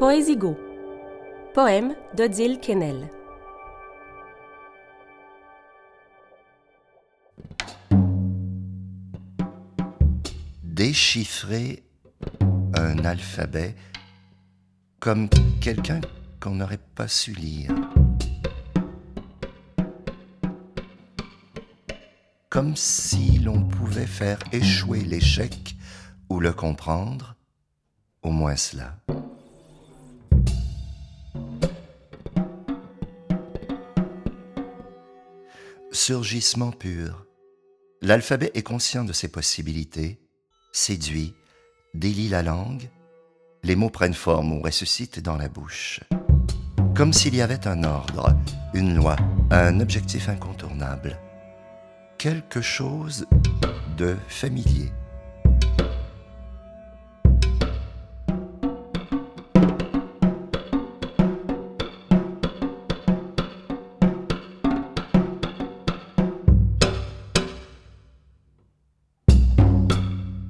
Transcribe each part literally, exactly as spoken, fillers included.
Poésigo, poème d'Odile Quesnel. Déchiffrer un alphabet comme quelqu'un qu'on n'aurait pas su lire. Comme si l'on pouvait faire échouer l'échec ou le comprendre, au moins cela. Surgissement pur. L'alphabet est conscient de ses possibilités, séduit, délie la langue, les mots prennent forme ou ressuscitent dans la bouche. Comme s'il y avait un ordre, une loi, un objectif incontournable. Quelque chose de familier.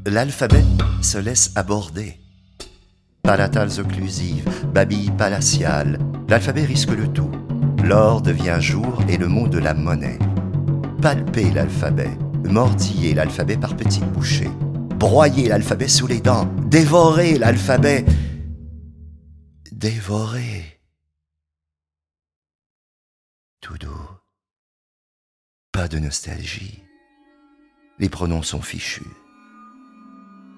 L'alphabet se laisse aborder. Palatales occlusives, babilles palatiales, l'alphabet risque le tout. L'or devient jour et le mot de la monnaie. Palper l'alphabet, mordiller l'alphabet par petites bouchées, broyer l'alphabet sous les dents, dévorer l'alphabet, dévorer. Tout doux, pas de nostalgie, les pronoms sont fichus,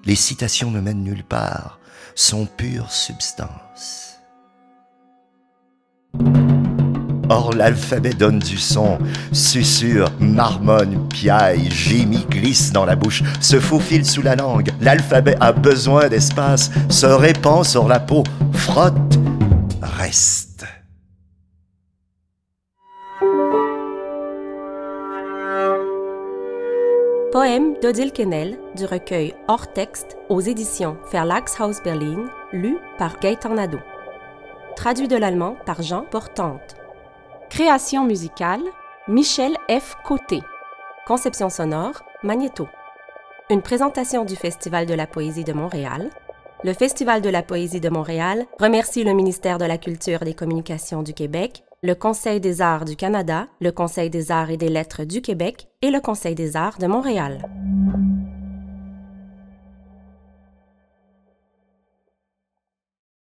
les citations ne mènent nulle part, sont pure substance. Or l'alphabet donne du son, susurre, marmonne, piaille, gémit, glisse dans la bouche, se faufile sous la langue. L'alphabet a besoin d'espace, se répand sur la peau, frotte, reste. Poème d'Odile Quesnel du recueil Hors texte aux éditions Verlagshaus Berlin, lu par Gaëtan Addo. Traduit de l'allemand par Jean Portante. Création musicale, Michel F. Côté. Conception sonore, Magneto. Une présentation du Festival de la poésie de Montréal. Le Festival de la poésie de Montréal remercie le ministère de la Culture et des Communications du Québec, le Conseil des arts du Canada, le Conseil des arts et des lettres du Québec et le Conseil des arts de Montréal.